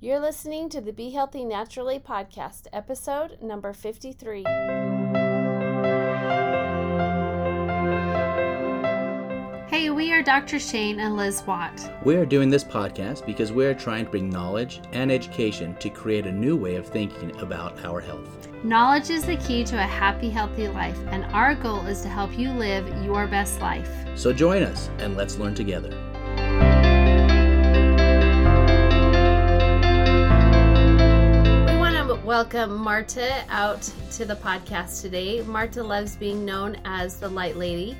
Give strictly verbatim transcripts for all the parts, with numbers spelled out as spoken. You're listening to the Be Healthy Naturally podcast, episode number fifty-three. Hey, we are Doctor Shane and Liz Watt. We are doing this podcast because we are trying to bring knowledge and education to create a new way of thinking about our health. Knowledge is the key to a happy, healthy life, and our goal is to help you live your best life. So join us and let's learn together. Welcome Marta out to the podcast today. Marta loves being known as the Light Lady.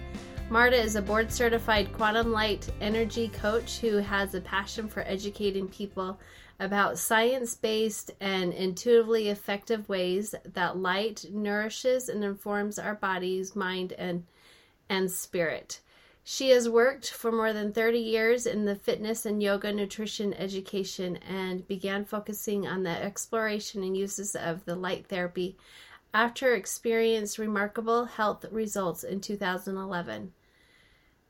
Marta is a board-certified quantum light energy coach who has a passion for educating people about science-based and intuitively effective ways that light nourishes and informs our bodies, mind, and, and spirit. She has worked for more than thirty years in the fitness and yoga nutrition education and began focusing on the exploration and uses of the light therapy after experiencing remarkable health results in two thousand eleven.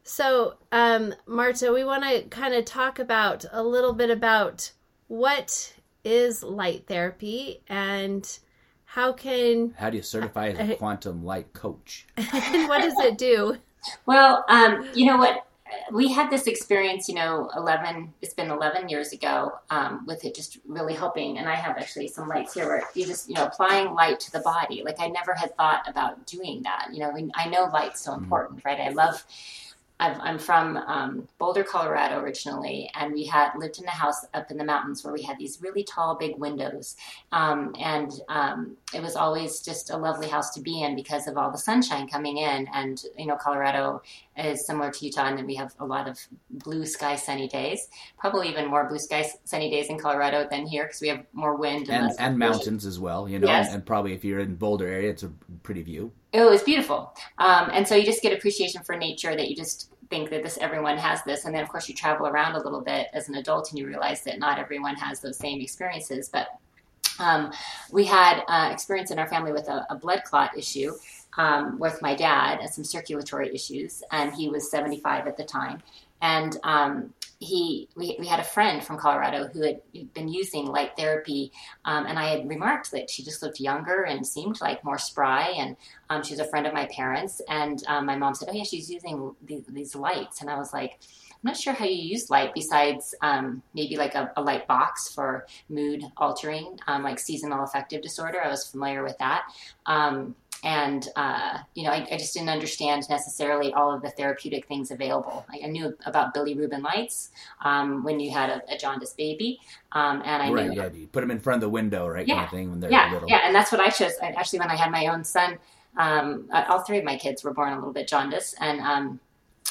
So, um, Marta, we want to kind of talk about a little bit about what is light therapy and how can... How do you certify as a quantum light coach? And what does it do? Well, um, you know what, we had this experience, you know, eleven, it's been eleven years ago, um, with it just really helping. And I have actually some lights here where you just, you know, applying light to the body. Like I never had thought about doing that. You know, we, I know light's so important, right? I love, I've, I'm from um, Boulder, Colorado originally, and we had lived in a house up in the mountains where we had these really tall, big windows. Um, and um, it was always just a lovely house to be in because of all the sunshine coming in. And, you know, Colorado is similar to Utah, and we have a lot of blue sky, sunny days, probably even more blue sky, sunny days in Colorado than here because we have more wind. And, and, and mountains as well, you know, yes. and, and probably if you're in Boulder area, it's a pretty view. It was beautiful. Um, and so you just get appreciation for nature that you just think that this, everyone has this. And then of course you travel around a little bit as an adult and you realize that not everyone has those same experiences. But um, we had uh, experience in our family with a, a blood clot issue um, with my dad and some circulatory issues. And he was seventy-five at the time. And um, he, we, we had a friend from Colorado who had been using light therapy. Um, and I had remarked that she just looked younger and seemed like more spry. And um, she was a friend of my parents. And um, my mom said, oh yeah, she's using these, these lights. And I was like, I'm not sure how you use light besides um, maybe like a, a light box for mood altering, um, like seasonal affective disorder. I was familiar with that. Um, And, uh, you know, I, I just didn't understand necessarily all of the therapeutic things available. I, I knew about Billy Rubin lights um, when you had a, a jaundiced baby. Um, and I right, knew. Yeah, you put them in front of the window, right? Yeah. Kind of thing when they're yeah, little. Yeah, and that's what I chose. I, actually, when I had my own son, um, all three of my kids were born a little bit jaundiced. And um,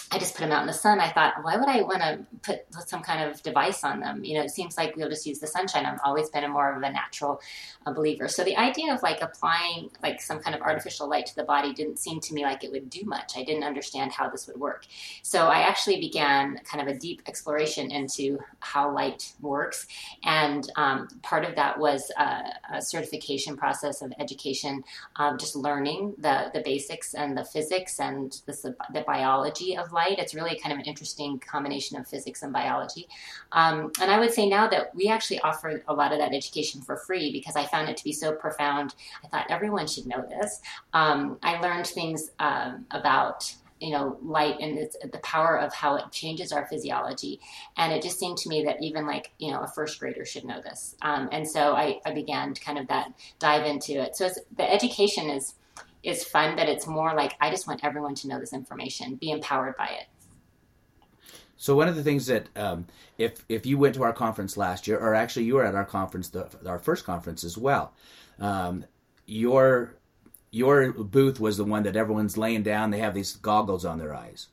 I just put them out in the sun. I thought, why would I want to put some kind of device on them? You know, it seems like we'll just use the sunshine. I've always been a more of a natural uh, believer. So the idea of like applying like some kind of artificial light to the body didn't seem to me like it would do much. I didn't understand how this would work. So I actually began kind of a deep exploration into how light works. And um, part of that was a, a certification process of education, um, just learning the, the basics and the physics and the, the biology of light. Light. It's really kind of an interesting combination of physics and biology. Um, and I would say now that we actually offer a lot of that education for free because I found it to be so profound. I thought everyone should know this. Um, I learned things um, about, you know, light and it's the power of how it changes our physiology. And it just seemed to me that even like, you know, a first grader should know this. Um, and so I, I began kind of that dive into it. So it's, the education is It's fun, but it's more like I just want everyone to know this information, be empowered by it. So one of the things that um, if if you went to our conference last year, or actually you were at our conference, the, our first conference as well, um, your your booth was the one that everyone's laying down. They have these goggles on their eyes.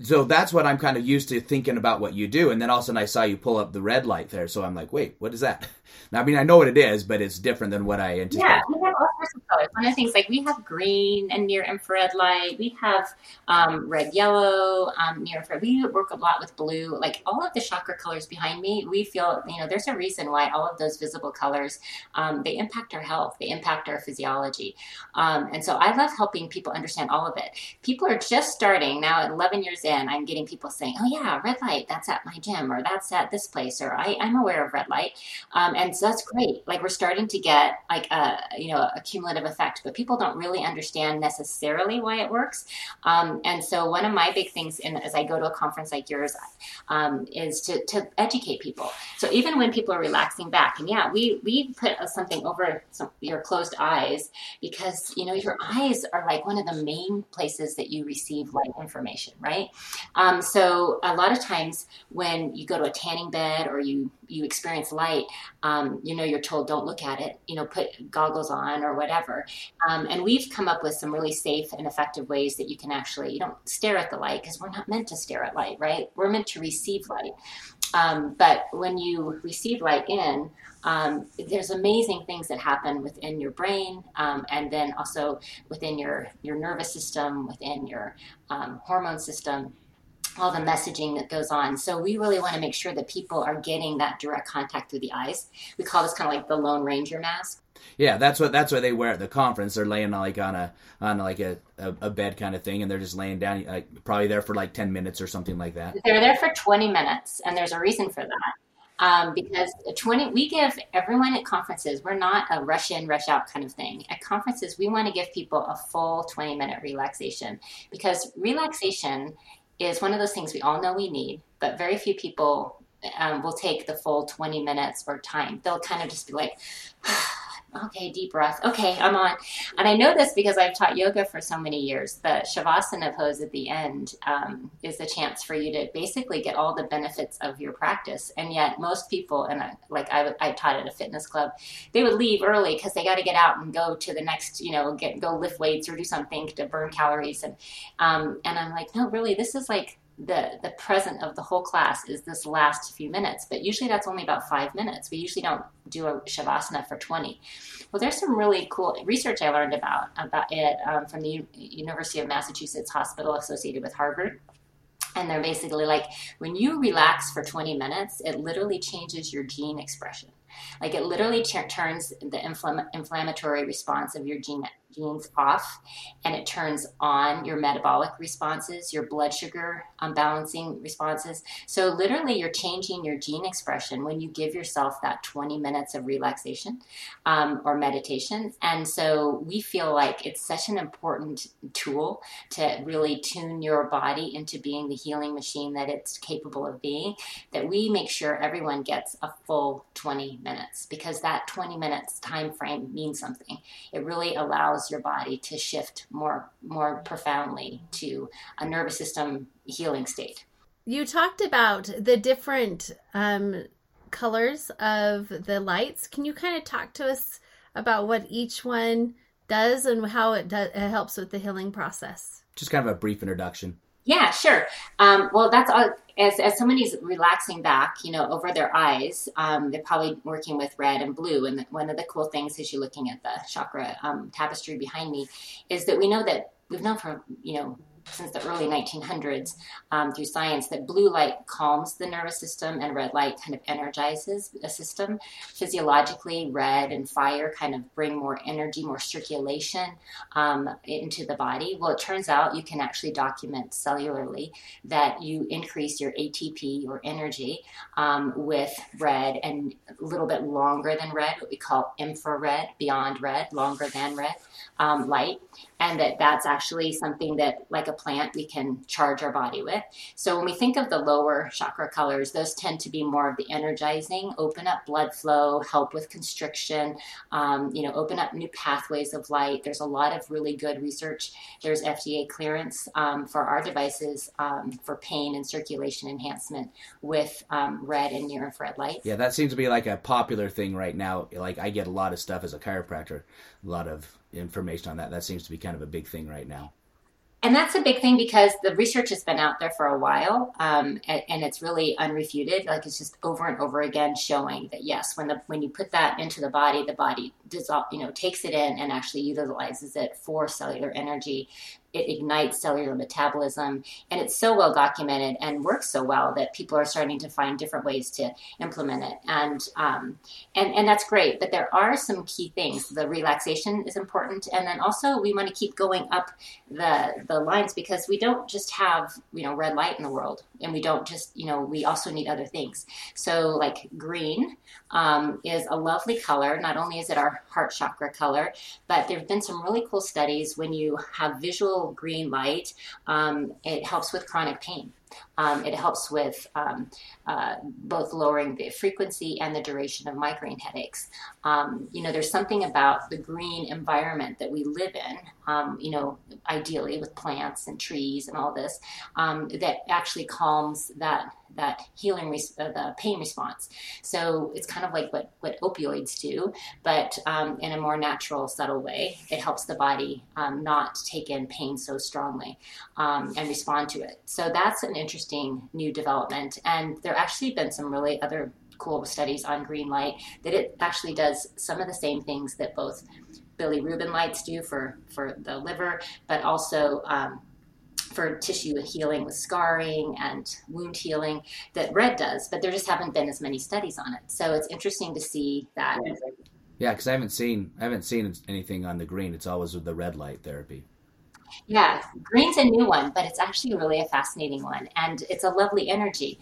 So that's what I'm kind of used to thinking about what you do. And then all of a sudden I saw you pull up the red light there. So I'm like, wait, what is that? Now, I mean, I know what it is, but it's different than what I anticipated. Yeah, we have all sorts of colors. One of the things, like, we have green and near infrared light. We have um, red, yellow, um, near infrared. We work a lot with blue. Like, all of the chakra colors behind me, we feel, you know, there's a reason why all of those visible colors, um, they impact our health. They impact our physiology. Um, and so I love helping people understand all of it. People are just starting now at eleven years in. I'm getting people saying, oh, yeah, red light, that's at my gym, or that's at this place, or I, I'm aware of red light. Um, and so that's great. Like, we're starting to get like a, you know, a cumulative effect, but people don't really understand necessarily why it works. Um, and so one of my big things in, as I go to a conference like yours, um, is to, to educate people. So even when people are relaxing back, and yeah, we, we put something over some, your closed eyes, because, you know, your eyes are like one of the main places that you receive light information, right? Um, so a lot of times when you go to a tanning bed or you, you experience light, um, you know, you're told don't look at it, you know, put goggles on or whatever. Um, and we've come up with some really safe and effective ways that you can actually, you don't stare at the light, because we're not meant to stare at light, right? We're meant to receive light. Um, but when you receive light in, um, there's amazing things that happen within your brain, um, and then also within your, your nervous system, within your um, hormone system, all the messaging that goes on. So we really want to make sure that people are getting that direct contact through the eyes. We call this kind of like the Lone Ranger mask. Yeah, that's what that's what they wear at the conference. They're laying like on a on like a, a, a bed kind of thing, and they're just laying down, like probably there for like ten minutes or something like that. They're there for twenty minutes, and there's a reason for that. Um, because twenty, we give everyone at conferences, we're not a rush in, rush out kind of thing. At conferences, we want to give people a full twenty minute relaxation, because relaxation is one of those things we all know we need, but very few people um, will take the full twenty minutes or time. They'll kind of just be like, okay, deep breath. Okay, I'm on. And I know this because I've taught yoga for so many years. The Shavasana pose at the end um, is a chance for you to basically get all the benefits of your practice. And yet most people, and I, like I, I taught at a fitness club, they would leave early because they got to get out and go to the next, you know, get go lift weights or do something to burn calories. And um, and I'm like, no, really, this is like, the the present of the whole class is this last few minutes, but usually that's only about five minutes. We usually don't do a Shavasana for twenty. Well, there's some really cool research I learned about, about it um, from the U- University of Massachusetts Hospital associated with Harvard. And they're basically like, when you relax for twenty minutes, it literally changes your gene expression. Like it literally t- turns the infl- inflammatory response of your gene genes off, and it turns on your metabolic responses, your blood sugar um, balancing responses. So literally you're changing your gene expression when you give yourself that twenty minutes of relaxation um, or meditation. And so we feel like it's such an important tool to really tune your body into being the healing machine that it's capable of being, that we make sure everyone gets a full twenty minutes, because that twenty minutes time frame means something. It really allows your body to shift more more profoundly to a nervous system healing state. You talked about the different um, colors of the lights. Can you kind of talk to us about what each one does and how it, do- it helps with the healing process? Just kind of a brief introduction. Yeah, sure. Um, well, that's all. As, as somebody's relaxing back, you know, over their eyes, um, they're probably working with red and blue. And one of the cool things as you're looking at the chakra um, tapestry behind me is that we know that we've known for, you know, since the early nineteen hundreds um, through science that blue light calms the nervous system and red light kind of energizes a system. Physiologically, red and fire kind of bring more energy, more circulation um, into the body. Well, it turns out you can actually document cellularly that you increase your A T P or energy um, with red, and a little bit longer than red, what we call infrared, beyond red, longer than red um, light. And that that's actually something that, like a plant, we can charge our body with. So when we think of the lower chakra colors, those tend to be more of the energizing, open up blood flow, help with constriction, um, you know, open up new pathways of light. There's a lot of really good research. There's F D A clearance um, for our devices um, for pain and circulation enhancement with um, red and near infrared light. Yeah, that seems to be like a popular thing right now. Like I get a lot of stuff as a chiropractor, a lot of information on that. That seems to be kind of a big thing right now. And that's a big thing because the research has been out there for a while, um, and, and it's really unrefuted. Like, it's just over and over again showing that, yes, when the when you put that into the body, the body dissolve, you know, takes it in and actually utilizes it for cellular energy. It ignites cellular metabolism, and it's so well documented and works so well that people are starting to find different ways to implement it. And um, and and that's great. But there are some key things. The relaxation is important, and then also we want to keep going up the the lines, because we don't just have, you know, red light in the world, and we don't just, you know, we also need other things. So like green um, is a lovely color. Not only is it our heart chakra color, but there have been some really cool studies when you have visual green light. Um, it helps with chronic pain. Um, it helps with um, uh, both lowering the frequency and the duration of migraine headaches. Um, you know, there's something about the green environment that we live in, um, you know, ideally with plants and trees and all this, um, that actually calms that that healing, res- uh, the pain response. So it's kind of like what, what opioids do, but um, in a more natural, subtle way. It helps the body um, not take in pain so strongly um, and respond to it. So that's an interesting new development. And there actually have been some really other cool studies on green light that it actually does some of the same things that both Billy Rubin lights do for, for the liver, but also um, for tissue healing with scarring and wound healing that red does, but there just haven't been as many studies on it. So it's interesting to see that. Yeah, because I haven't seen I haven't seen anything on the green. It's always with the red light therapy. Yeah, green's a new one, but it's actually really a fascinating one, and it's a lovely energy.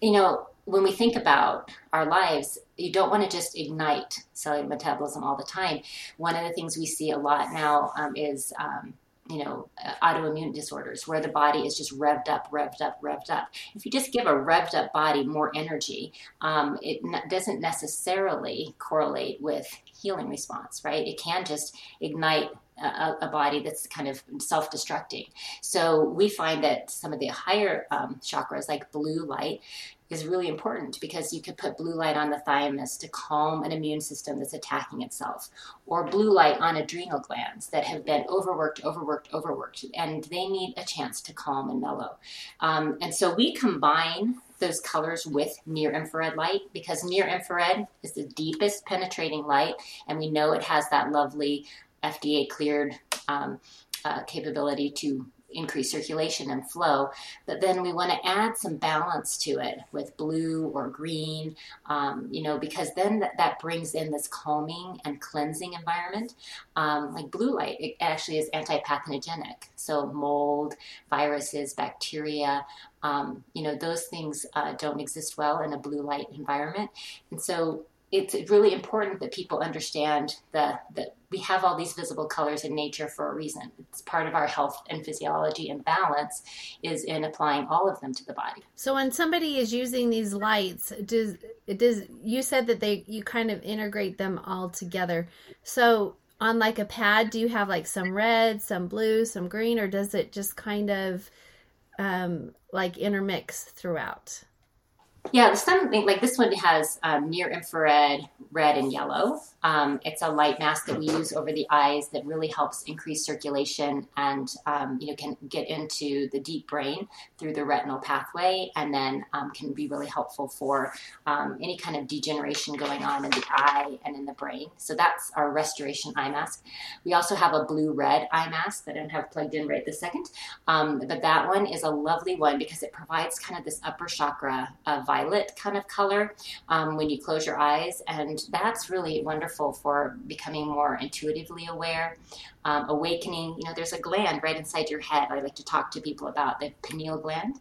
You know, when we think about our lives, you don't want to just ignite cellular metabolism all the time. One of the things we see a lot now um, is um, you know, autoimmune disorders where the body is just revved up, revved up, revved up. If you just give a revved up body more energy, um, it n- doesn't necessarily correlate with healing response, right? It can just ignite a, a body that's kind of self-destructing. So we find that some of the higher um, chakras, like blue light, is really important, because you could put blue light on the thymus to calm an immune system that's attacking itself, or blue light on adrenal glands that have been overworked, overworked, overworked, and they need a chance to calm and mellow. Um, and so we combine those colors with near-infrared light, because near-infrared is the deepest penetrating light, and we know it has that lovely F D A-cleared um, uh, capability to increase circulation and flow. But then we want to add some balance to it with blue or green, um, you know, because then th- that brings in this calming and cleansing environment. Um, like blue light, it actually is anti-pathogenic. So mold, viruses, bacteria, um, you know, those things uh, don't exist well in a blue light environment. And so it's really important that people understand that that we have all these visible colors in nature for a reason. It's part of our health and physiology, and balance is in applying all of them to the body. So when somebody is using these lights, does it does you said that they you kind of integrate them all together. So on like a pad, do you have like some red, some blue, some green, or does it just kind of um, like intermix throughout? Yeah, something like this one has um, near infrared, red, and yellow. Um, it's a light mask that we use over the eyes that really helps increase circulation and, um, you know, can get into the deep brain through the retinal pathway, and then um, can be really helpful for um, any kind of degeneration going on in the eye and in the brain. So that's our restoration eye mask. We also have a blue-red eye mask that I don't have plugged in right this second. Um, but that one is a lovely one because it provides kind of this upper chakra of violet kind of color um, when you close your eyes, and that's really wonderful for becoming more intuitively aware, um, awakening. You know, there's a gland right inside your head I like to talk to people about, the pineal gland.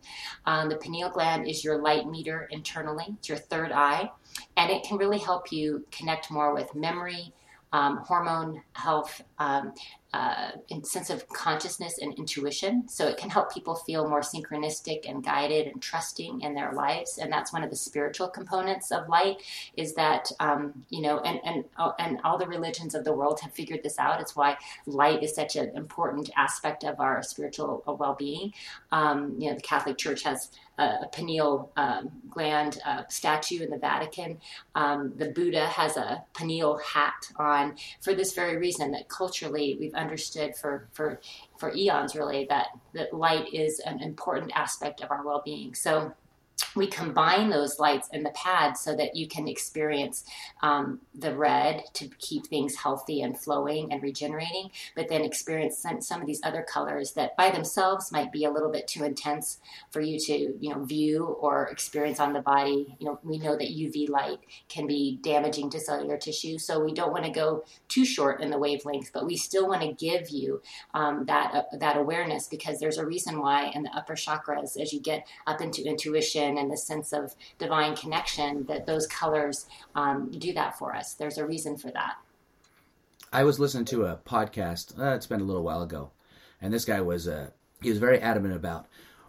Um, the pineal gland is your light meter internally. It's your third eye, and it can really help you connect more with memory, um, hormone health, um, uh, and sense of consciousness and intuition. So it can help people feel more synchronistic and guided and trusting in their lives. And that's one of the spiritual components of light, is that, um, you know, and, and, and all the religions of the world have figured this out. It's why light is such an important aspect of our spiritual well-being. Um, you know, the Catholic Church has a, a pineal um, gland uh, statue in the Vatican. Um, the Buddha has a pineal hat on for this very reason, that culturally we've understood for for for eons, really, that that light is an important aspect of our well-being. So we combine those lights and the pads so that you can experience um, the red to keep things healthy and flowing and regenerating, but then experience some, some of these other colors that by themselves might be a little bit too intense for you to, you know, view or experience on the body. You know, we know that U V light can be damaging to cellular tissue, so we don't want to go too short in the wavelength, but we still want to give you um, that, uh, that awareness, because there's a reason why in the upper chakras, as you get up into intuition and the sense of divine connection, that those colors um, do that for us. There's a reason for that. I was listening to a podcast, uh, it's been a little while ago, and this guy was, uh, he was very adamant about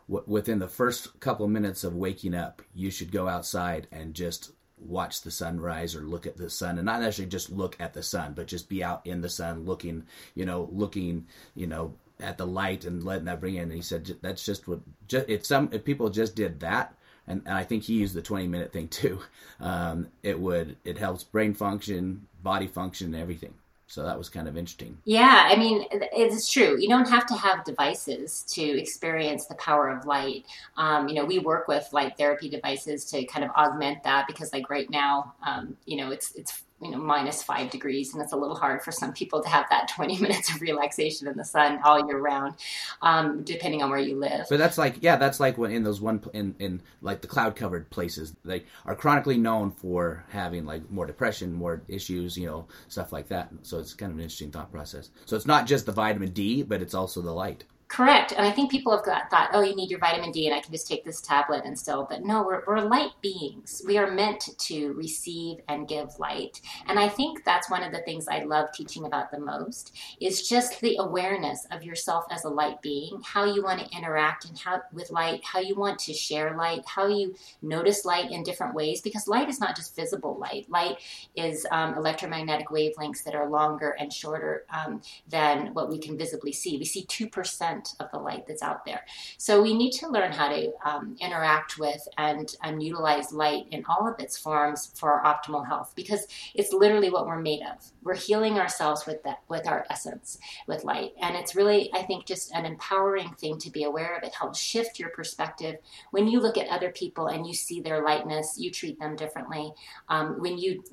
w- within the first couple of minutes of waking up, you should go outside and just watch the sunrise or look at the sun, and not actually just look at the sun, but just be out in the sun looking, you know, looking, you know, at the light and letting that bring in. And he said, that's just what, just, if some, if people just did that, And, and I think he used the twenty minute thing too. Um, it would, it helps brain function, body function, everything. So that was kind of interesting. Yeah, I mean, it's true. You don't have to have devices to experience the power of light. Um, you know, we work with light therapy devices to kind of augment that, because like right now, um, you know, it's, it's, you know, minus five degrees. And it's a little hard for some people to have that twenty minutes of relaxation in the sun all year round, um, depending on where you live. But that's like, yeah, that's like when in those one, in, in like the cloud covered places, they are chronically known for having like more depression, more issues, you know, stuff like that. So it's kind of an interesting thought process. So it's not just the vitamin D, but it's also the light. Correct. And I think people have got, thought, oh, you need your vitamin D and I can just take this tablet and still. But no, we're, we're light beings. We are meant to receive and give light. And I think that's one of the things I love teaching about the most, is just the awareness of yourself as a light being, how you want to interact and how with light, how you want to share light, how you notice light in different ways. Because light is not just visible light. Light is um, electromagnetic wavelengths that are longer and shorter um, than what we can visibly see. We see two percent of the light that's out there. So we need to learn how to um, interact with and, and utilize light in all of its forms for our optimal health, because it's literally what we're made of. We're healing ourselves with that, with our essence, with light. And it's really, I think, just an empowering thing to be aware of. It helps shift your perspective. When you look at other people and you see their lightness, you treat them differently. Um, when you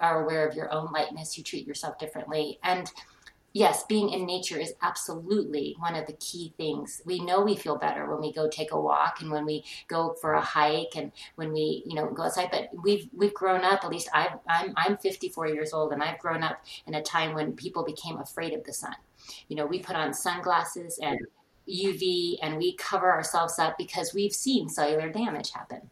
are aware of your own lightness, you treat yourself differently. And yes, being in nature is absolutely one of the key things. We know we feel better when we go take a walk and when we go for a hike and when we, you know, go outside. But we've we've grown up, at least I've, I'm I'm fifty-four years old, and I've grown up in a time when people became afraid of the sun. You know, we put on sunglasses and U V and we cover ourselves up because we've seen cellular damage happen.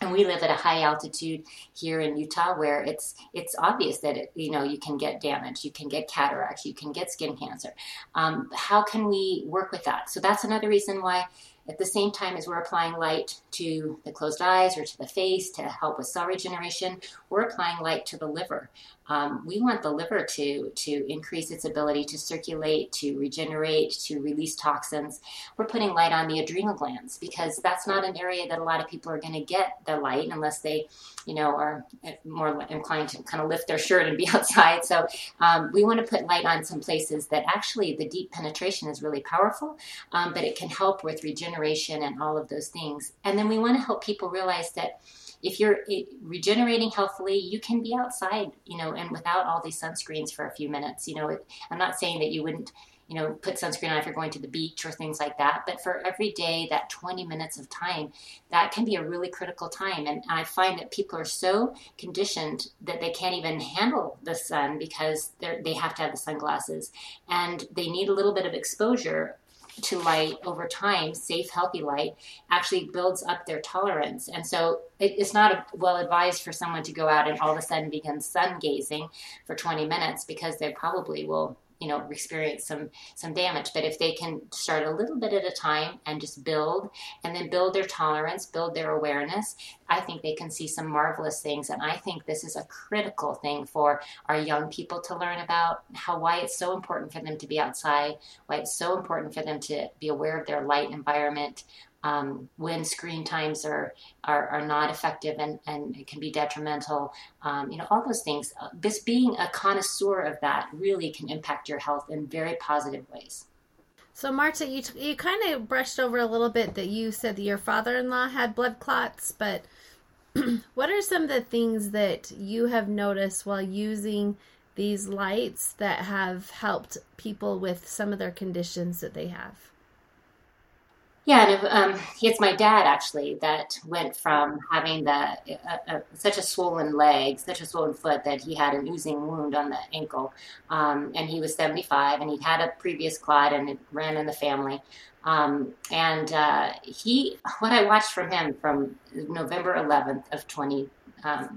And we live at a high altitude here in Utah, where it's it's obvious that, it, you know, you can get damage, you can get cataracts, you can get skin cancer. Um, how can we work with that? So that's another reason why, at the same time as we're applying light to the closed eyes or to the face to help with cell regeneration, we're applying light to the liver. Um, we want the liver to to increase its ability to circulate, to regenerate, to release toxins. We're putting light on the adrenal glands, because that's not an area that a lot of people are going to get the light unless they, you know, are more inclined to kind of lift their shirt and be outside. So um, we want to put light on some places that actually the deep penetration is really powerful, um, but it can help with regeneration and all of those things. And then we want to help people realize that if you're regenerating healthily, you can be outside, you know, and without all these sunscreens for a few minutes. You know, I'm not saying that you wouldn't, you know, put sunscreen on if you're going to the beach or things like that, but for every day, that twenty minutes of time, that can be a really critical time. And I find that people are so conditioned that they can't even handle the sun, because they have to have the sunglasses, and they need a little bit of exposure to light over time. Safe, healthy light actually builds up their tolerance. And so it, it's not a, well advised for someone to go out and all of a sudden begin sun gazing for twenty minutes, because they probably will, you know, experience some, some damage. But if they can start a little bit at a time and just build, and then build their tolerance, build their awareness, I think they can see some marvelous things. And I think this is a critical thing for our young people to learn about, how, why it's so important for them to be outside, why it's so important for them to be aware of their light environment, um, when screen times are, are, are not effective and, and it can be detrimental, um, you know, all those things. Just being a connoisseur of that really can impact your health in very positive ways. So, Marta, you t- you kind of brushed over a little bit that you said that your father-in-law had blood clots, but what are some of the things that you have noticed while using these lights that have helped people with some of their conditions that they have? Yeah, and, um, it's my dad, actually, that went from having the uh, uh, such a swollen leg, such a swollen foot that he had an oozing wound on the ankle. Um, and he was seventy-five, and he'd had a previous clot, and it ran in the family. Um, and uh, he, what I watched from him from November eleventh of twenty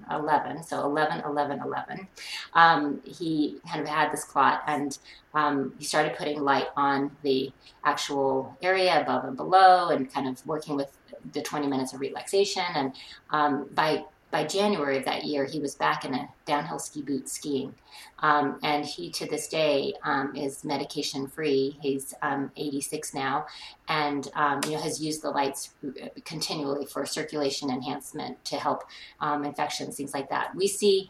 eleven, so eleven eleven eleven, um, he kind of had this clot, and um, he started putting light on the actual area above and below and kind of working with the twenty minutes of relaxation. And um, by by January of that year, he was back in a downhill ski boot skiing. Um, and he, to this day, um, is medication free. He's um, eighty-six now, and um, you know, has used the lights continually for circulation enhancement to help um, infections, things like that. We see,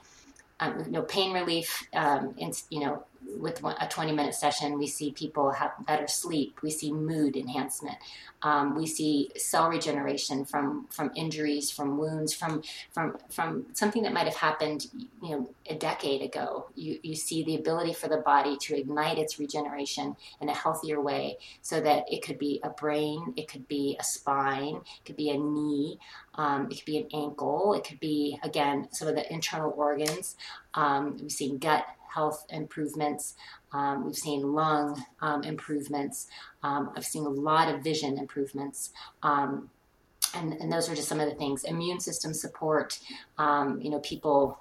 um, you know, pain relief. Um, in, you know, with a twenty minute session, we see people have better sleep. We see mood enhancement. Um, we see cell regeneration from, from injuries, from wounds, from, from, from something that might've happened, you know, a decade ago. You, you see the ability for the body to ignite its regeneration in a healthier way, so that it could be a brain, it could be a spine, it could be a knee, um, it could be an ankle. It could be, again, some of the internal organs. Um, we've seen gut health improvements. Um, we've seen lung um, improvements. Um, I've seen a lot of vision improvements. Um, and, and those are just some of the things. Immune system support, um, you know, people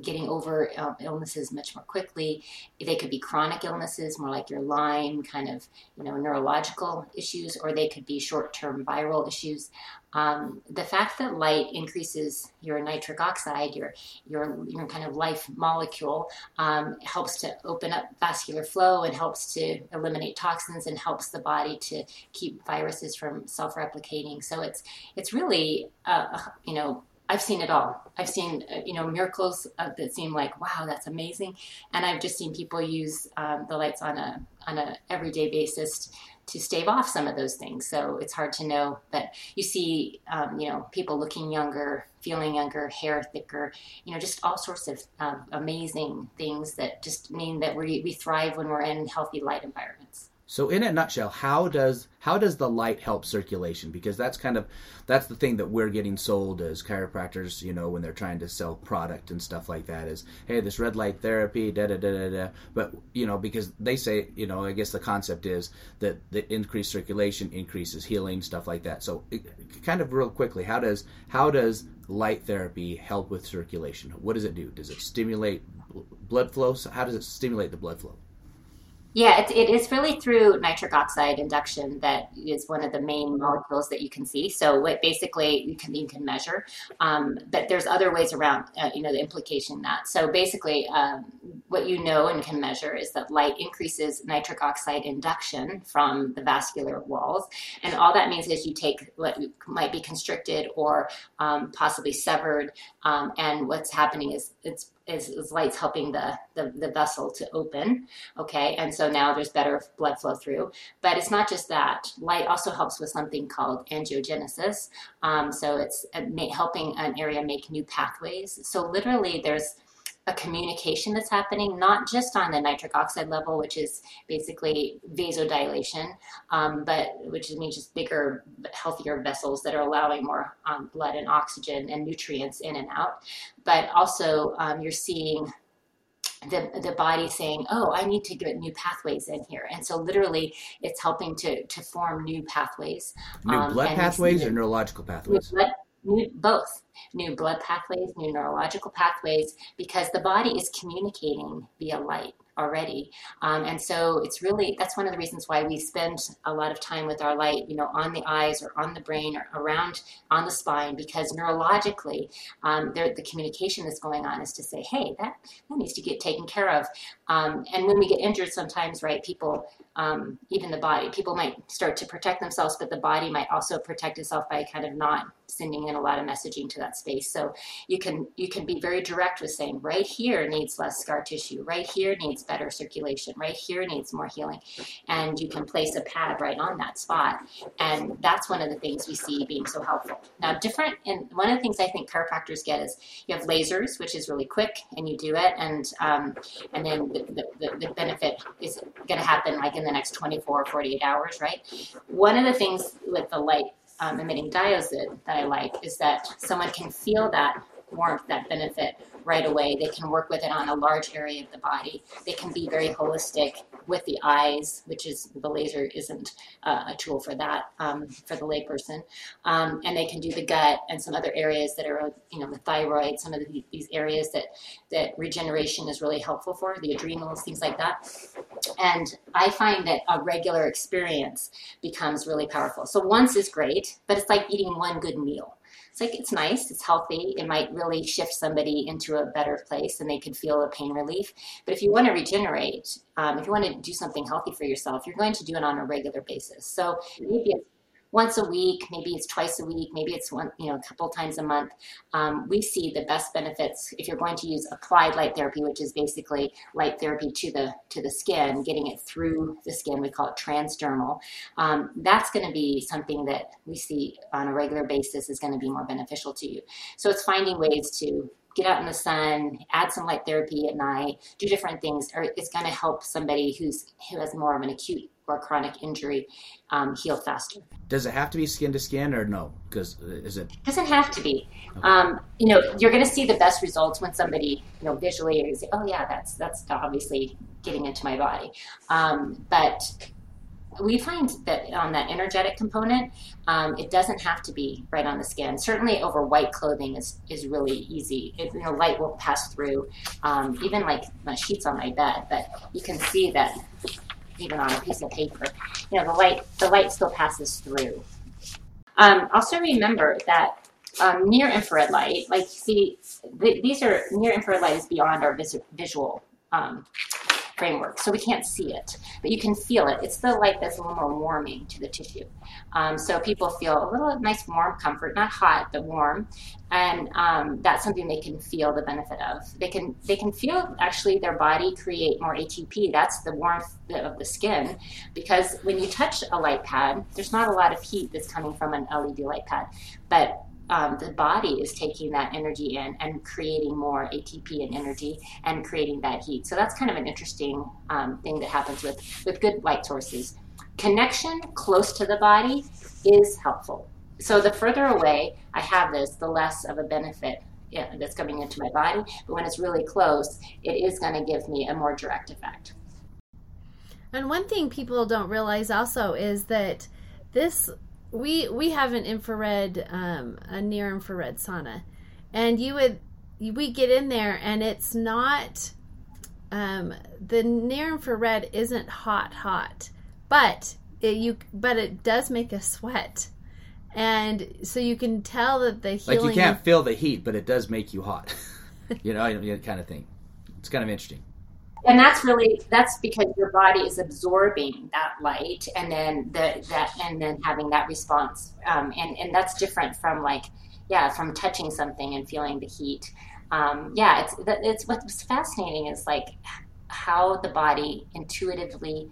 getting over uh, illnesses much more quickly. They could be chronic illnesses, more like your Lyme, kind of, you know, neurological issues, or they could be short-term viral issues. Um, the fact that light increases your nitric oxide, your your, your kind of life molecule, um, helps to open up vascular flow and helps to eliminate toxins and helps the body to keep viruses from self-replicating. So it's it's really, uh, you know, I've seen it all. I've seen, you know, miracles that seem like, wow, that's amazing. And I've just seen people use um, the lights on a on a everyday basis to stave off some of those things. So it's hard to know, but you see, um, you know, people looking younger, feeling younger, hair thicker, you know, just all sorts of um, amazing things that just mean that we we thrive when we're in healthy light environments. So in a nutshell, how does how does the light help circulation? Because that's kind of that's the thing that we're getting sold as chiropractors, you know, when they're trying to sell product and stuff like that, is, hey, this red light therapy, da da da da da. But, you know, because they say, you know, I guess the concept is that the increased circulation increases healing, stuff like that. So it, kind of real quickly, how does how does light therapy help with circulation? What does it do? Does it stimulate blood flow? So how does it stimulate the blood flow? Yeah, it, it is really through nitric oxide induction that is one of the main molecules that you can see. So what basically you can you can measure, um, but there's other ways around, uh, you know, the implication in that. So basically um, what you know and can measure is that light increases nitric oxide induction from the vascular walls. And all that means is you take what might be constricted or um, possibly severed, um, and what's happening is it's Is, is light's helping the, the, the vessel to open, okay? And so now there's better blood flow through. But it's not just that. Light also helps with something called angiogenesis. Um, so it's uh, ma- helping an area make new pathways. So literally there's a communication that's happening, not just on the nitric oxide level, which is basically vasodilation, um, but which means just bigger, healthier vessels that are allowing more um, blood and oxygen and nutrients in and out. But also um, you're seeing the the body saying, oh, I need to get new pathways in here. And so literally it's helping to, to form new pathways. New um, blood pathways or neurological pathways? New blood, new, both. new blood pathways, new neurological pathways, because the body is communicating via light already. Um, and so it's really, that's one of the reasons why we spend a lot of time with our light, you know, on the eyes or on the brain or around on the spine, because neurologically, um, there, the communication that's going on is to say, hey, that, that needs to get taken care of. Um, and when we get injured sometimes, right, people, um, even the body, people might start to protect themselves, but the body might also protect itself by kind of not sending in a lot of messaging to that space. So you can, you can be very direct with saying, right here needs less scar tissue, right here needs better circulation, right here needs more healing. And you can place a pad right on that spot. And that's one of the things we see being so helpful. Now different, and one of the things I think chiropractors get is you have lasers, which is really quick and you do it. And, um, and then the, the, the benefit is going to happen like in the next twenty-four or forty-eight hours, right? One of the things with the light Um, emitting diodes that, that I like is that someone can feel that warmth, that benefit right away. They can work with it on a large area of the body. They can be very holistic with the eyes, which is the laser isn't uh, a tool for that, um, for the layperson. Um, and they can do the gut and some other areas that are, you know, the thyroid, some of the, these areas that, that regeneration is really helpful for, the adrenals, things like that. And I find that a regular experience becomes really powerful. So once is great, but it's like eating one good meal. It's like, it's nice, it's healthy, it might really shift somebody into a better place and they could feel a pain relief. But if you want to regenerate, um, if you want to do something healthy for yourself, you're going to do it on a regular basis. So maybe it's once a week, maybe it's twice a week, maybe it's one, you know, a couple times a month. Um, we see the best benefits if you're going to use applied light therapy, which is basically light therapy to the to the skin, getting it through the skin. We call it transdermal. Um, that's going to be something that we see on a regular basis is going to be more beneficial to you. So it's finding ways to get out in the sun, add some light therapy at night, do different things. Or it's going to help somebody who's who has more of an acute or chronic injury um, heal faster. Does it have to be skin to skin or no? Because is it? It doesn't have to be. Okay. Um, you know, you're going to see the best results when somebody, you know, visually you say, oh yeah, that's that's obviously getting into my body. Um, but we find that on that energetic component, um, it doesn't have to be right on the skin. Certainly over white clothing is, is really easy. It, you know, light won't pass through, um, even like my sheets on my bed, but you can see that even on a piece of paper, you know, the light, the light still passes through. Um, also remember that um, near infrared light, like see, th- these are near infrared light is beyond our vis- visual um, framework. So we can't see it, but you can feel it. It's the light that's a little more warming to the tissue. Um, so people feel a little nice, warm comfort, not hot, but warm. And um, that's something they can feel the benefit of. They can they can feel actually their body create more A T P. That's the warmth of the skin, because when you touch a light pad, there's not a lot of heat that's coming from an L E D light pad, but um, the body is taking that energy in and creating more A T P and energy and creating that heat. So that's kind of an interesting um, thing that happens with, with good light sources. Connection close to the body is helpful. So the further away I have this, the less of a benefit yeah, that's coming into my body. But when it's really close, it is going to give me a more direct effect. And one thing people don't realize also is that this, we we have an infrared, um, a near infrared sauna, and you would we get in there and it's not, um, the near infrared isn't hot hot, but it, you but it does make us sweat. And so you can tell that the healing... Like you can't feel the heat, but it does make you hot. You know, you kind of thing. It's kind of interesting. And that's really, that's because your body is absorbing that light and then the that and then having that response. Um, and, and that's different from like, yeah, from touching something and feeling the heat. Um, yeah, it's, it's what's fascinating is like how the body intuitively...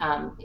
Um,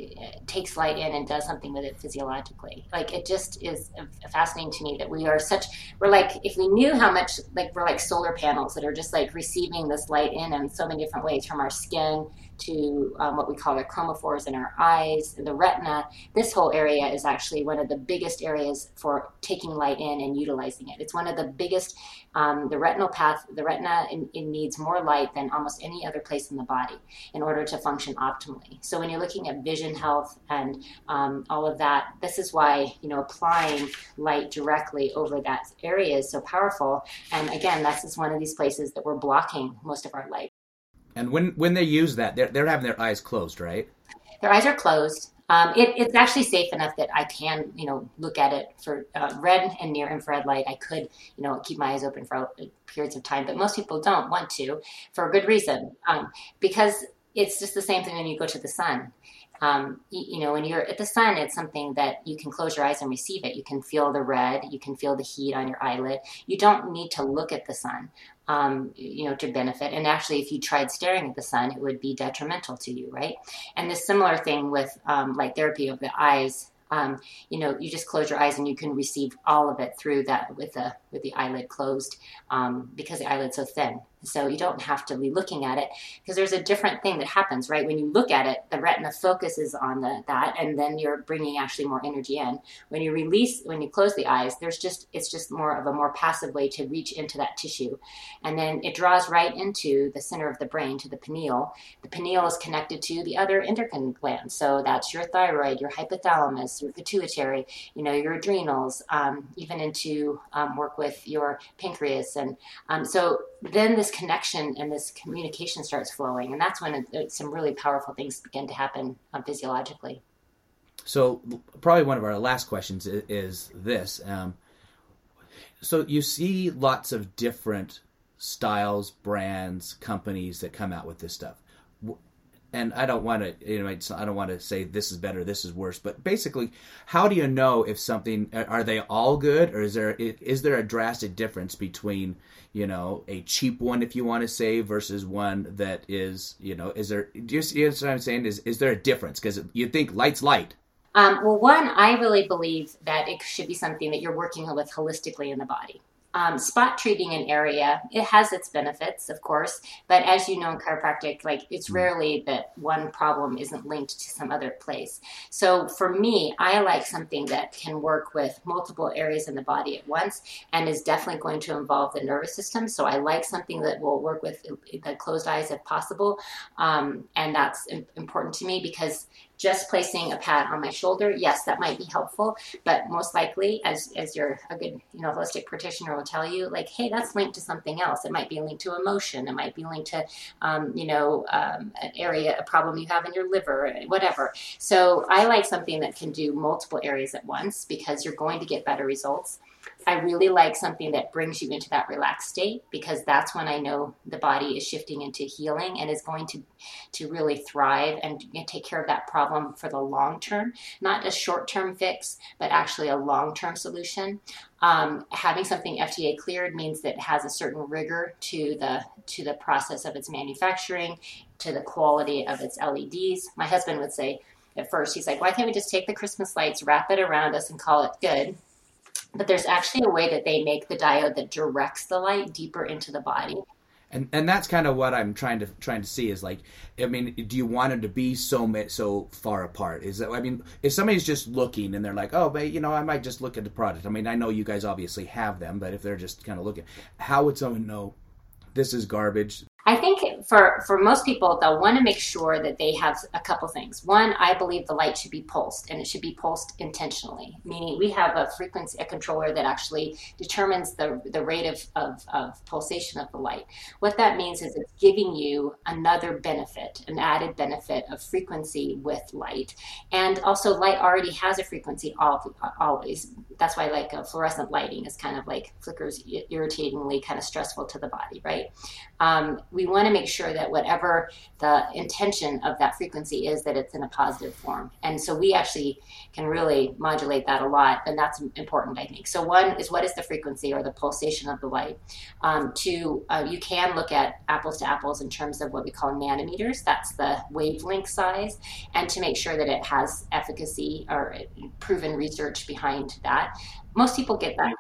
takes light in and does something with it physiologically. Like it just is fascinating to me that we are such, we're like, if we knew how much, like we're like solar panels that are just like receiving this light in in so many different ways, from our skin to um, what we call our chromophores in our eyes, the retina. This whole area is actually one of the biggest areas for taking light in and utilizing it. It's one of the biggest um, the retinal path, the retina in, in needs more light than almost any other place in the body in order to function optimally. So when you're looking at vision health and um, all of that, this is why, you know, applying light directly over that area is so powerful. And again, this is one of these places that we're blocking most of our light. And when, when they use that, they're, they're having their eyes closed, right? Their eyes are closed. Um, it, it's actually safe enough that I can, you know, look at it for uh, red and near infrared light. I could, you know, keep my eyes open for periods of time, but most people don't want to for a good reason, um, because it's just the same thing when you go to the sun. Um, you, you know, when you're at the sun, it's something that you can close your eyes and receive it. You can feel the red. You can feel the heat on your eyelid. You don't need to look at the sun, um, you know, to benefit. And actually, if you tried staring at the sun, it would be detrimental to you, right? And the similar thing with um, light therapy of the eyes. Um, you know, you just close your eyes and you can receive all of it through that with the with the eyelid closed, um, because the eyelid's so thin. So you don't have to be looking at it, because there's a different thing that happens, right? When you look at it, the retina focuses on the, that, and then you're bringing actually more energy in. When you release, when you close the eyes, there's just, it's just more of a more passive way to reach into that tissue. And then it draws right into the center of the brain, to the pineal. The pineal is connected to the other endocrine glands. So that's your thyroid, your hypothalamus, your pituitary, you know, your adrenals, um, even into um, work with your pancreas. And um, so then this connection and this communication starts flowing, and that's when it, some really powerful things begin to happen uh, physiologically. So probably one of our last questions is, is this. Um, so you see lots of different styles, brands, companies that come out with this stuff. And I don't want to, you know, I don't want to say this is better, this is worse, but basically, how do you know if something, are they all good, or is there, is there a drastic difference between, you know, a cheap one, if you want to say, versus one that is, you know, is there, do you see what I'm saying? Is, is there a difference? Because you think light's light. Um, well, one, I really believe that it should be something that you're working with holistically in the body. Um, spot treating an area, it has its benefits, of course, but as you know, in chiropractic, like it's rarely that one problem isn't linked to some other place. So for me, I like something that can work with multiple areas in the body at once and is definitely going to involve the nervous system. So I like something that will work with the closed eyes if possible. Um, and that's important to me, because just placing a pad on my shoulder, yes, that might be helpful, but most likely, as as you're a good, you know, holistic practitioner will tell you, like, hey, that's linked to something else. It might be linked to emotion. It might be linked to, um, you know, um, an area, a problem you have in your liver, whatever. So I like something that can do multiple areas at once, because you're going to get better results. I really like something that brings you into that relaxed state, because that's when I know the body is shifting into healing and is going to to really thrive and take care of that problem for the long term, not a short-term fix, but actually a long-term solution. Um, having something F D A cleared means that it has a certain rigor to the to the process of its manufacturing, to the quality of its L E Ds. My husband would say at first, he's like, why can't we just take the Christmas lights, wrap it around us, and call it good? But there's actually a way that they make the diode that directs the light deeper into the body. And and that's kind of what I'm trying to trying to see is, like, I mean, do you want them to be so so far apart? Is that, I mean, if somebody's just looking and they're like, oh, but, you know, I might just look at the product. I mean, I know you guys obviously have them, but if they're just kind of looking, how would someone know this is garbage? I think for, for most people, they'll want to make sure that they have a couple things. One, I believe the light should be pulsed, and it should be pulsed intentionally, meaning we have a frequency, a controller that actually determines the, the rate of, of, of pulsation of the light. What that means is it's giving you another benefit, an added benefit of frequency with light. And also, light already has a frequency all, always. That's why, like, a fluorescent lighting is kind of like flickers irritatingly, kind of stressful to the body, right? Um, We want to make sure that whatever the intention of that frequency is, that it's in a positive form. And so we actually can really modulate that a lot. And that's important, I think. So one is, what is the frequency or the pulsation of the light? Um, two, uh, you can look at apples to apples in terms of what we call nanometers. That's the wavelength size. And to make sure that it has efficacy or proven research behind that. Most people get that.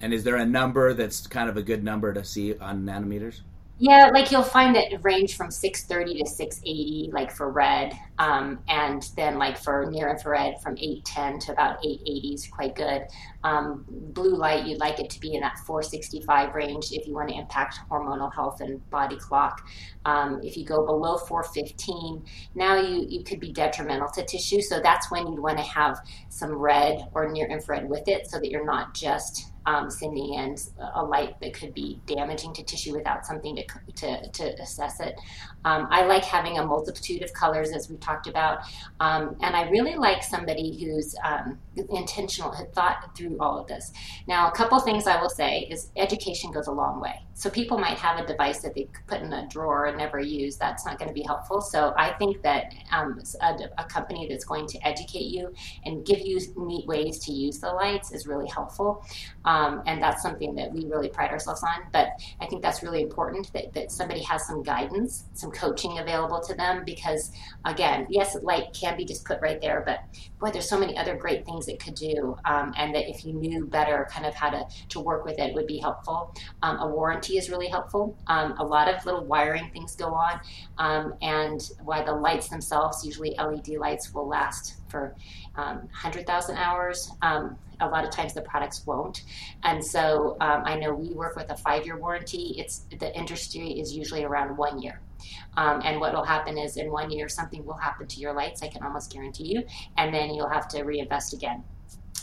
And is there a number that's kind of a good number to see on nanometers? Yeah, like you'll find it range from six thirty to six eighty, like for red, um, and then like for near infrared from eight ten to about eight eighty is quite good. Um, blue light, you'd like it to be in that four sixty-five range if you want to impact hormonal health and body clock. Um, if you go below four fifteen, now you, you could be detrimental to tissue. So that's when you'd want to have some red or near infrared with it so that you're not just Um, sending in a light that could be damaging to tissue without something to to, to assess it. Um, I like having a multitude of colors, as we talked about, um, and I really like somebody who's um, intentional, had thought through all of this. Now, a couple things I will say is education goes a long way. So people might have a device that they put in a drawer and never use. That's not going to be helpful. So I think that um, a, a company that's going to educate you and give you neat ways to use the lights is really helpful. Um, Um, and that's something that we really pride ourselves on. But I think that's really important that, that somebody has some guidance, some coaching available to them, because, again, yes, light can be just put right there, but, boy, there's so many other great things it could do, um, and that if you knew better kind of how to, to work with it would be helpful. Um, a warranty is really helpful. Um, a lot of little wiring things go on, um, and why the lights themselves, usually L E D lights, will last for um, one hundred thousand hours. Um, a lot of times the products won't. And so um, I know we work with a five-year warranty. It's the industry is usually around one year. Um, and what will happen is in one year, something will happen to your lights, I can almost guarantee you, and then you'll have to reinvest again.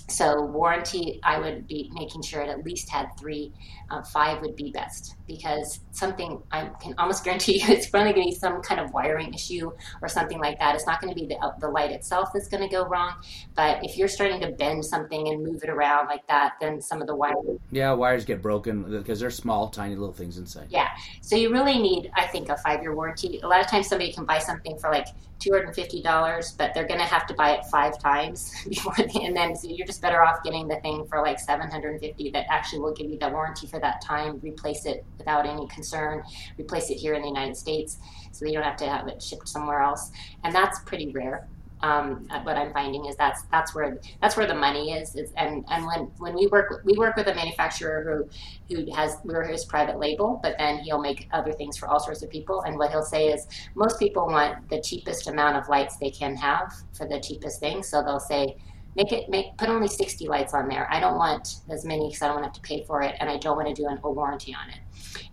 So warranty, I would be making sure it at least had three, uh, five would be best, because something I can almost guarantee you it's probably going to be some kind of wiring issue or something like that. It's not going to be the, the light itself that's going to go wrong, but if you're starting to bend something and move it around like that, then some of the wiring. Yeah, wires get broken because they're small, tiny little things inside. Yeah, so you really need, I think, a five-year warranty. A lot of times somebody can buy something for like two hundred fifty dollars, but they're going to have to buy it five times before they, and then so you're just better off getting the thing for like seven hundred fifty dollars that actually will give you the warranty for that time, replace it without any concern, replace it here in the United States so that you don't have to have it shipped somewhere else. And that's pretty rare. Um, what I'm finding is that's that's where that's where the money is. It's, and and when, when we work we work with a manufacturer who who has we're his private label, but then he'll make other things for all sorts of people. And what he'll say is most people want the cheapest amount of lights they can have for the cheapest thing. So they'll say, Make it make put only sixty lights on there. I don't want as many because I don't want to have to pay for it, and I don't want to do an, a warranty on it.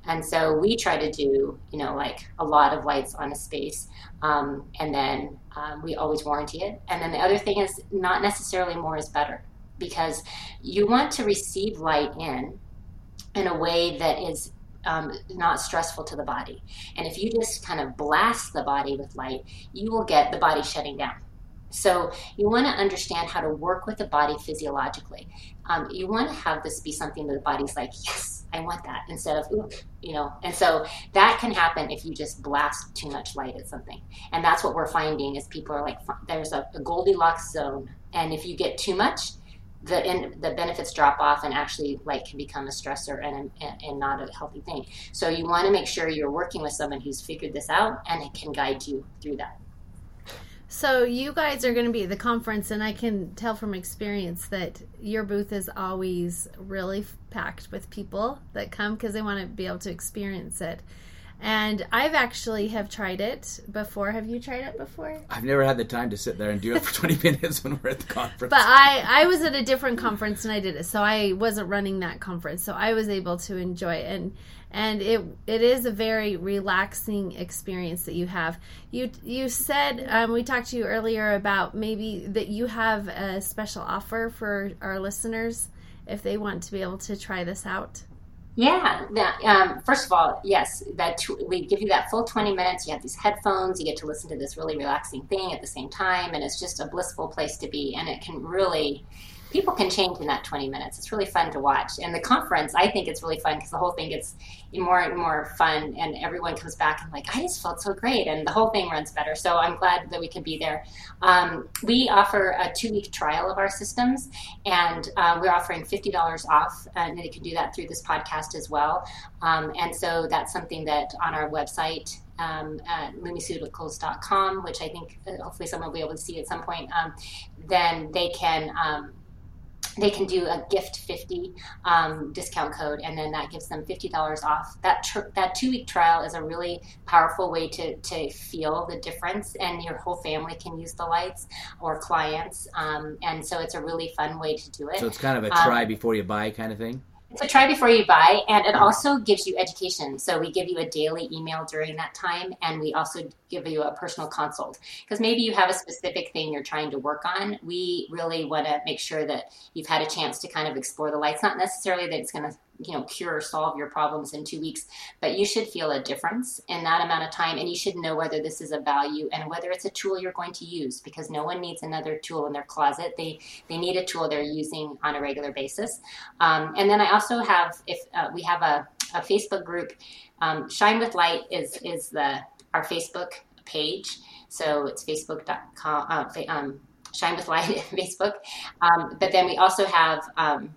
And so we try to do, you know, like a lot of lights on a space, um, and then um, we always warranty it. And then the other thing is not necessarily more is better, because you want to receive light in in a way that is Um, not stressful to the body. And if you just kind of blast the body with light, you will get the body shutting down. So you want to understand how to work with the body physiologically. Um, you want to have this be something that the body's like, yes, I want that, instead of, ooh, you know. And so that can happen if you just blast too much light at something. And that's what we're finding is people are like, there's a, a Goldilocks zone. And if you get too much, the in, the benefits drop off and actually light can become a stressor and, and, and not a healthy thing. So you want to make sure you're working with someone who's figured this out and can guide you through that. So you guys are going to be at the conference, and I can tell from experience that your booth is always really packed with people that come because they want to be able to experience it. And I've actually have tried it before. Have you tried it before? I've never had the time to sit there and do it for twenty minutes when we're at the conference. But I, I was at a different conference and I did it, so I wasn't running that conference, so I was able to enjoy it. And and it it is a very relaxing experience that you have. You you said, um, we talked to you earlier about maybe that you have a special offer for our listeners if they want to be able to try this out. Yeah. Um, first of all, yes, that t- we give you that full twenty minutes. You have these headphones. You get to listen to this really relaxing thing at the same time, and it's just a blissful place to be. And it can really, people can change in that twenty minutes. It's really fun to watch. And the conference, I think it's really fun because the whole thing gets more and more fun, and everyone comes back and like, I just felt so great, and the whole thing runs better. So I'm glad that we could be there. Um, we offer a two-week trial of our systems, and uh, we're offering fifty dollars off, and you can do that through this podcast as well. Um, and so that's something that on our website, Um, at Lumi Ceuticals dot com, which I think uh, hopefully someone will be able to see at some point, um, then they can um, they can do a gift fifty um, discount code, and then that gives them fifty dollars off. That tr- that two-week trial is a really powerful way to, to feel the difference, and your whole family can use the lights, or clients, um, and so it's a really fun way to do it. So it's kind of a try um, before you buy kind of thing? It's a try before you buy, and it also gives you education. So we give you a daily email during that time, and we also give you a personal consult. Because maybe you have a specific thing you're trying to work on. We really want to make sure that you've had a chance to kind of explore the lights. Not necessarily that it's going to, you know, cure or solve your problems in two weeks, but you should feel a difference in that amount of time, and you should know whether this is a value and whether it's a tool you're going to use, because no one needs another tool in their closet. They they need a tool they're using on a regular basis. Um, and then I also have, if uh, we have a, a Facebook group, um, Shine with Light is is the our Facebook page, so it's facebook dot com uh, um, Shine with Light Facebook. Um, but then we also have. Um,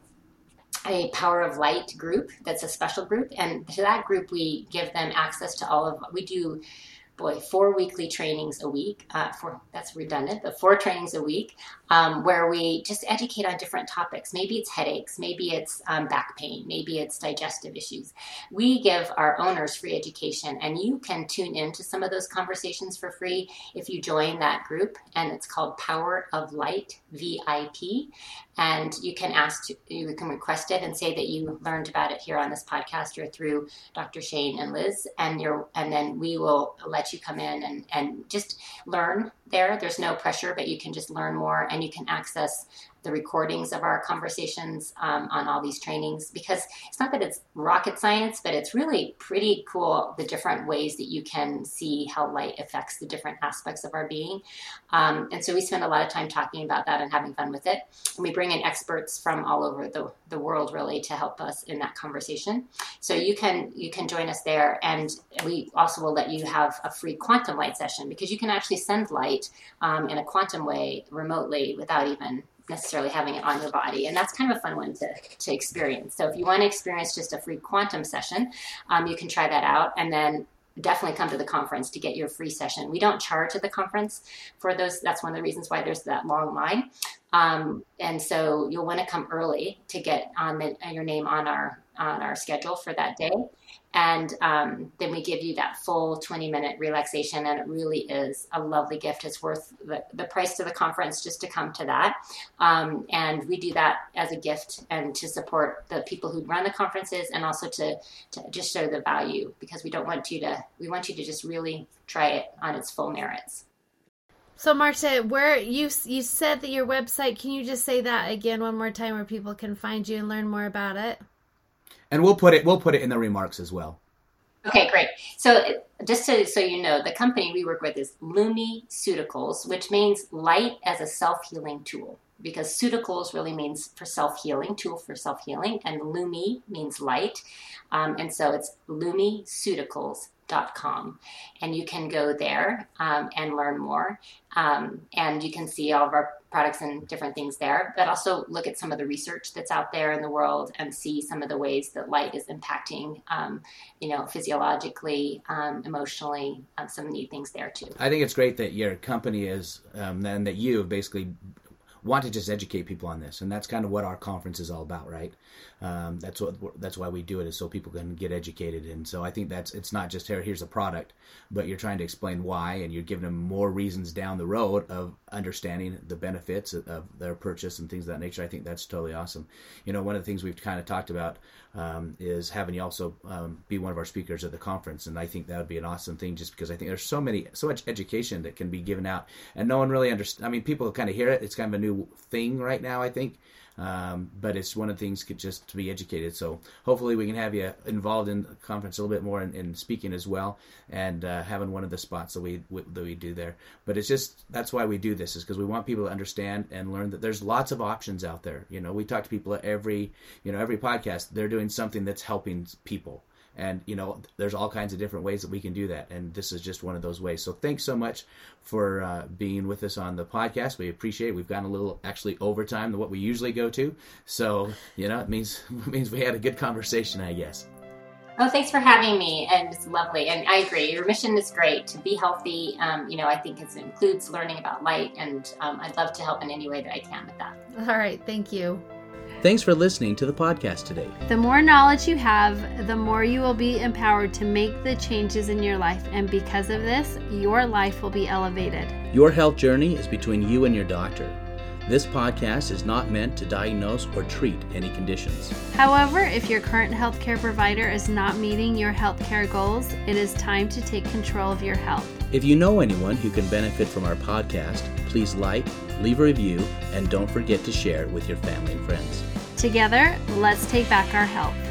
a Power of Light group that's a special group, and to that group we give them access to all of, we do boy four weekly trainings a week, uh four, that's redundant, but four trainings a week, um where we just educate on different topics. Maybe it's headaches, maybe it's um, back pain, maybe it's digestive issues. We give our owners free education, and you can tune into some of those conversations for free if you join that group, and it's called Power of Light V I P. And you can ask, to, you can request it and say that you learned about it here on this podcast or through Doctor Shane and Liz, and you're, and then we will let you come in and, and just learn there. There's no pressure, but you can just learn more, and you can access the recordings of our conversations um, on all these trainings, because it's not that it's rocket science, but it's really pretty cool the different ways that you can see how light affects the different aspects of our being. Um, and so we spend a lot of time talking about that and having fun with it. And we bring in experts from all over the, the world really to help us in that conversation. So you can, you can join us there. And we also will let you have a free quantum light session, because you can actually send light um, in a quantum way remotely without even necessarily having it on your body, and that's kind of a fun one to, to experience. So if you want to experience just a free quantum session, um, you can try that out, and then definitely come to the conference to get your free session. We don't charge at the conference for those. That's one of the reasons why there's that long line. Um, and so you'll want to come early to get on the, your name on our on our schedule for that day. And um, then we give you that full twenty minute relaxation, and it really is a lovely gift. It's worth the, the price of the conference just to come to that. Um, and we do that as a gift and to support the people who run the conferences, and also to, to just show the value, because we don't want you to, we want you to just really try it on its full merits. So Marta, where you you said that your website, can you just say that again one more time, where people can find you and learn more about it? And we'll put it we'll put it in the remarks as well. Okay, great. So just so, so you know, the company we work with is LumiCeuticals, which means light as a self-healing tool, because Ceuticals really means for self-healing, tool for self-healing, and Lumi means light. Um, and so it's Lumi Ceuticals dot com, and you can go there um, and learn more, um, and you can see all of our products and different things there, but also look at some of the research that's out there in the world and see some of the ways that light is impacting, um, you know, physiologically, um, emotionally, um, some neat things there too. I think it's great that your company is, um, and that you basically want to just educate people on this, and that's kind of what our conference is all about, right? Um, that's what that's why we do it, is so people can get educated, and so I think that's it's not just here here's a product, but you're trying to explain why, and you're giving them more reasons down the road of understanding the benefits of their purchase and things of that nature. I think that's totally awesome. You know, one of the things we've kind of talked about um, is having you also um, be one of our speakers at the conference, and I think that would be an awesome thing, just because I think there's so many so much education that can be given out, and no one really understands. I mean, people kind of hear it. It's kind of a new thing right now, I think, um, but it's one of the things, could just to be educated. So hopefully we can have you involved in the conference a little bit more, in, in speaking as well, and uh, having one of the spots that we, we that we do there. But it's just, that's why we do this, is because we want people to understand and learn that there's lots of options out there. You know, we talk to people at every you know every podcast. They're doing something that's helping people. And, you know, there's all kinds of different ways that we can do that. And this is just one of those ways. So thanks so much for uh, being with us on the podcast. We appreciate it. We've gotten a little actually overtime than what we usually go to. So, you know, it means, it means we had a good conversation, I guess. Oh, thanks for having me. And it's lovely. And I agree. Your mission is great, to be healthy. Um, you know, I think it includes learning about light, and um, I'd love to help in any way that I can with that. All right. Thank you. Thanks for listening to the podcast today. The more knowledge you have, the more you will be empowered to make the changes in your life. And because of this, your life will be elevated. Your health journey is between you and your doctor. This podcast is not meant to diagnose or treat any conditions. However, if your current healthcare provider is not meeting your healthcare goals, it is time to take control of your health. If you know anyone who can benefit from our podcast, please like, leave a review, and don't forget to share it with your family and friends. Together, let's take back our health.